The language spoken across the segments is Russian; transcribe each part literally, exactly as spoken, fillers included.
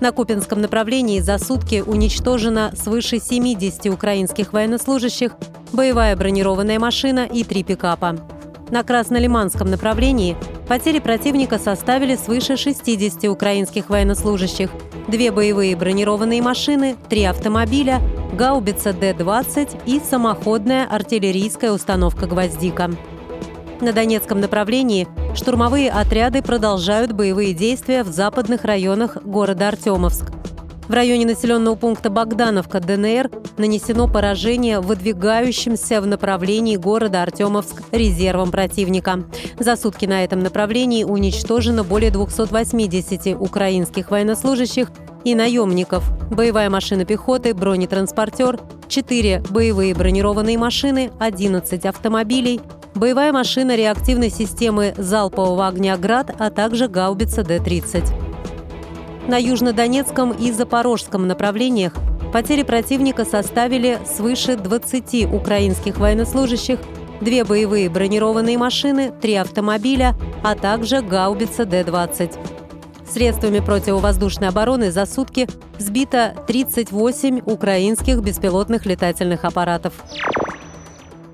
На Купинском направлении за сутки уничтожено свыше семидесяти украинских военнослужащих, боевая бронированная машина и три пикапа. На Краснолиманском направлении потери противника составили свыше шестидесяти украинских военнослужащих, две боевые бронированные машины, три автомобиля, Гаубица Д двадцать и самоходная артиллерийская установка «Гвоздика». На Донецком направлении штурмовые отряды продолжают боевые действия в западных районах города Артемовск. В районе населенного пункта Богдановка ДНР нанесено поражение выдвигающимся в направлении города Артемовск резервам противника. За сутки на этом направлении уничтожено более двухсот восьмидесяти украинских военнослужащих и наемников, боевая машина пехоты, бронетранспортер, четыре боевые бронированные машины, одиннадцать автомобилей, боевая машина реактивной системы залпового огня «ГРАД», а также гаубица Д тридцать. На Южнодонецком и Запорожском направлениях потери противника составили свыше двадцати украинских военнослужащих, две боевые бронированные машины, три автомобиля, а также гаубица Д двадцать. Средствами противовоздушной обороны за сутки сбито тридцать восемь украинских беспилотных летательных аппаратов.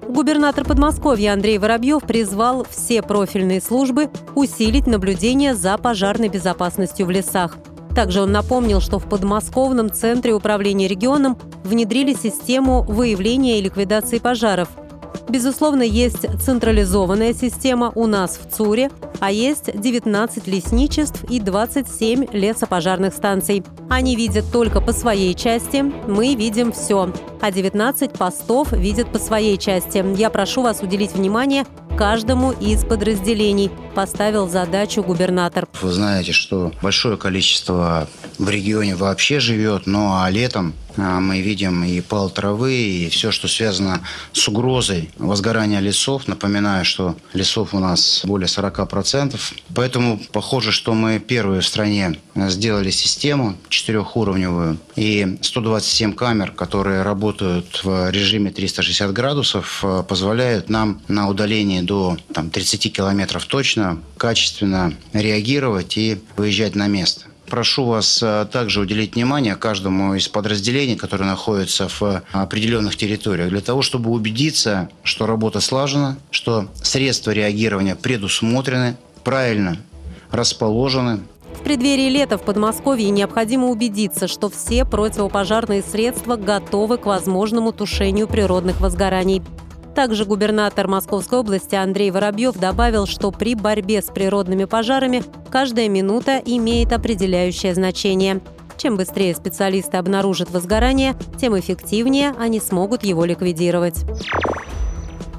Губернатор Подмосковья Андрей Воробьев призвал все профильные службы усилить наблюдение за пожарной безопасностью в лесах. Также он напомнил, что в подмосковном Центре управления регионом внедрили систему выявления и ликвидации пожаров. Безусловно, есть централизованная система у нас в ЦУРе, а есть девятнадцать лесничеств и двадцать семь лесопожарных станций. Они видят только по своей части, мы видим все, а девятнадцать постов видят по своей части. Я прошу вас уделить внимание каждому из подразделений, поставил задачу губернатор. Вы знаете, что большое количество в регионе вообще живет, но а летом мы видим и пал травы, и все, что связано с угрозой возгорания лесов. Напоминаю, что лесов у нас более сорока процентов. Поэтому похоже, что мы первые в стране сделали систему четырехуровневую. И сто двадцать семь камер, которые работают в режиме триста шестьдесят градусов, позволяют нам на удалении до там, тридцати километров точно качественно реагировать и выезжать на место. Прошу вас также уделить внимание каждому из подразделений, которые находятся в определенных территориях, для того, чтобы убедиться, что работа слажена, что средства реагирования предусмотрены, правильно расположены. В преддверии лета в Подмосковье необходимо убедиться, что все противопожарные средства готовы к возможному тушению природных возгораний. Также губернатор Московской области Андрей Воробьев добавил, что при борьбе с природными пожарами каждая минута имеет определяющее значение. Чем быстрее специалисты обнаружат возгорание, тем эффективнее они смогут его ликвидировать.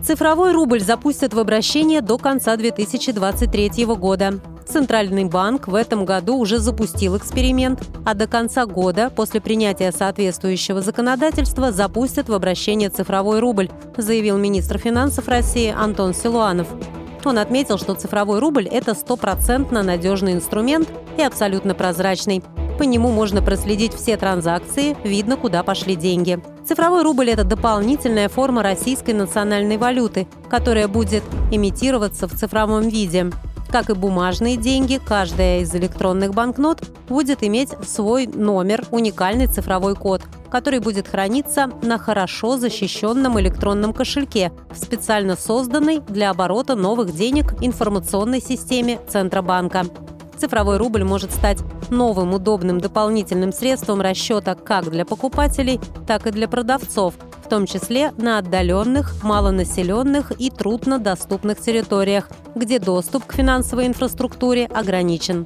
Цифровой рубль запустят в обращение до конца две тысячи двадцать третьего года. Центральный банк в этом году уже запустил эксперимент, а до конца года, после принятия соответствующего законодательства, запустят в обращение цифровой рубль, заявил министр финансов России Антон Силуанов. Он отметил, что цифровой рубль – это стопроцентно надежный инструмент и абсолютно прозрачный. По нему можно проследить все транзакции, видно, куда пошли деньги. Цифровой рубль – это дополнительная форма российской национальной валюты, которая будет эмитироваться в цифровом виде. Как и бумажные деньги, каждая из электронных банкнот будет иметь свой номер, уникальный цифровой код, который будет храниться на хорошо защищенном электронном кошельке в специально созданной для оборота новых денег информационной системе Центробанка. Цифровой рубль может стать новым удобным дополнительным средством расчета как для покупателей, так и для продавцов, в том числе на отдаленных, малонаселенных и труднодоступных территориях, где доступ к финансовой инфраструктуре ограничен.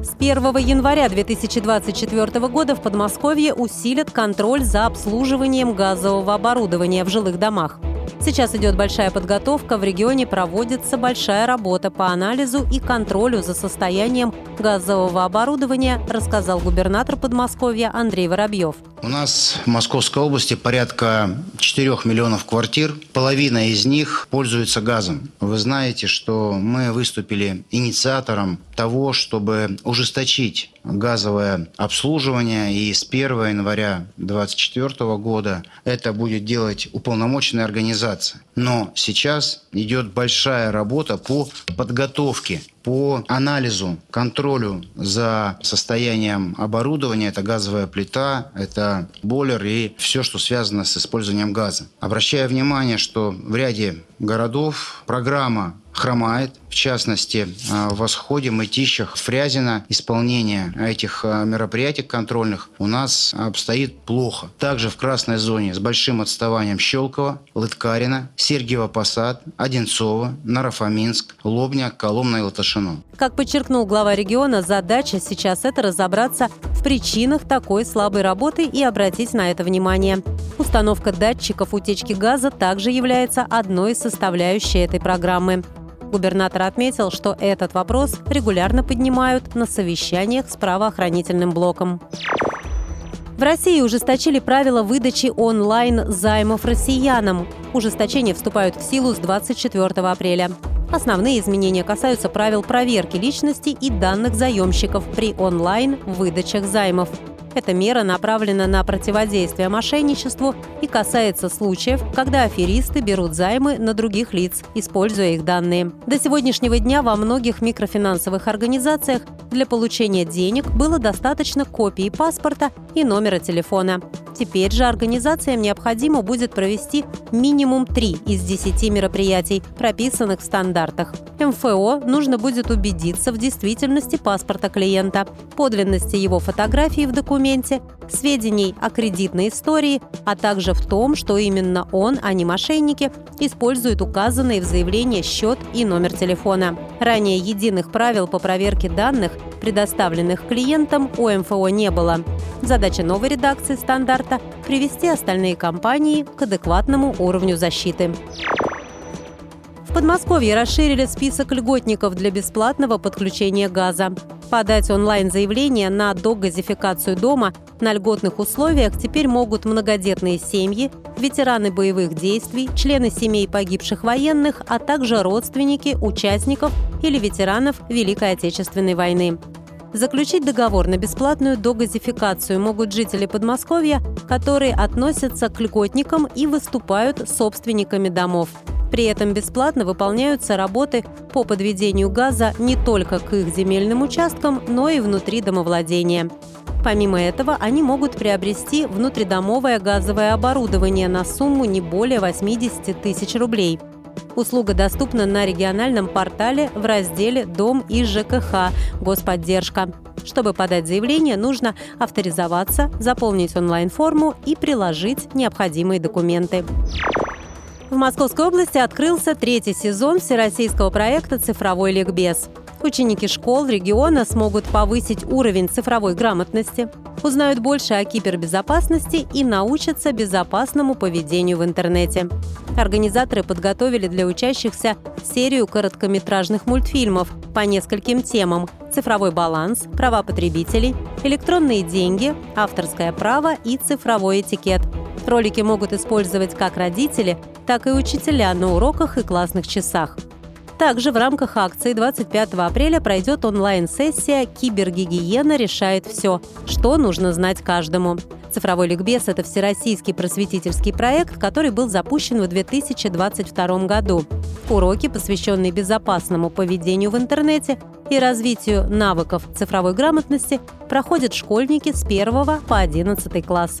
С первого января две тысячи двадцать четвёртого года в Подмосковье усилят контроль за обслуживанием газового оборудования в жилых домах. Сейчас идет большая подготовка, в регионе проводится большая работа по анализу и контролю за состоянием газового оборудования, рассказал губернатор Подмосковья Андрей Воробьев. У нас в Московской области порядка четырёх миллионов квартир. Половина из них пользуется газом. Вы знаете, что мы выступили инициатором того, чтобы ужесточить газовое обслуживание. И с первого января две тысячи двадцать четвёртого года это будет делать уполномоченная организация. Но сейчас идет большая работа по подготовке, по анализу, контролю за состоянием оборудования. Это газовая плита, это бойлер и все, что связано с использованием газа. Обращаю внимание, что в ряде городов программа хромает. В частности, в Восходе, Мытищах, Фрязино исполнение этих мероприятий контрольных у нас обстоит плохо. Также в красной зоне с большим отставанием Щелково, Лыткарино, Сергиево-Посад, Одинцово, Наро-Фоминск, Лобня, Коломна и Латашино. Как подчеркнул глава региона, задача сейчас – это разобраться в причинах такой слабой работы и обратить на это внимание. Установка датчиков утечки газа также является одной из составляющих этой программы. Губернатор отметил, что этот вопрос регулярно поднимают на совещаниях с правоохранительным блоком. В России ужесточили правила выдачи онлайн-займов россиянам. Ужесточения вступают в силу с двадцать четвёртого апреля. Основные изменения касаются правил проверки личности и данных заемщиков при онлайн-выдачах займов. Эта мера направлена на противодействие мошенничеству и касается случаев, когда аферисты берут займы на других лиц, используя их данные. До сегодняшнего дня во многих микрофинансовых организациях для получения денег было достаточно копии паспорта и номера телефона. Теперь же организациям необходимо будет провести минимум три из десяти мероприятий, прописанных в стандартах. МФО нужно будет убедиться в действительности паспорта клиента, подлинности его фотографии в документе, сведений о кредитной истории, а также в том, что именно он, а не мошенники, используют указанные в заявлении счет и номер телефона. Ранее единых правил по проверке данных, предоставленных клиентам, у МФО не было. Задача новой редакции стандарта – привести остальные компании к адекватному уровню защиты. В Подмосковье расширили список льготников для бесплатного подключения газа. Подать онлайн-заявление на догазификацию дома на льготных условиях теперь могут многодетные семьи, ветераны боевых действий, члены семей погибших военных, а также родственники участников или ветеранов Великой Отечественной войны. Заключить договор на бесплатную догазификацию могут жители Подмосковья, которые относятся к льготникам и выступают собственниками домов. При этом бесплатно выполняются работы по подведению газа не только к их земельным участкам, но и внутри домовладения. Помимо этого, они могут приобрести внутридомовое газовое оборудование на сумму не более восьмидесяти тысяч рублей. Услуга доступна на региональном портале в разделе «Дом и ЖКХ. Господдержка». Чтобы подать заявление, нужно авторизоваться, заполнить онлайн-форму и приложить необходимые документы. В Московской области открылся третий сезон всероссийского проекта «Цифровой ликбез». Ученики школ региона смогут повысить уровень цифровой грамотности, узнают больше о кибербезопасности и научатся безопасному поведению в интернете. Организаторы подготовили для учащихся серию короткометражных мультфильмов по нескольким темам: цифровой баланс, права потребителей, электронные деньги, авторское право и цифровой этикет. Ролики могут использовать как родители, так и учителя на уроках и классных часах. Также в рамках акции двадцать пятого апреля пройдет онлайн-сессия «Кибергигиена решает все, что нужно знать каждому». Цифровой ликбез – это всероссийский просветительский проект, который был запущен в две тысячи двадцать втором году. Уроки, посвященные безопасному поведению в интернете и развитию навыков цифровой грамотности, проходят школьники с с первого по одиннадцатый класс.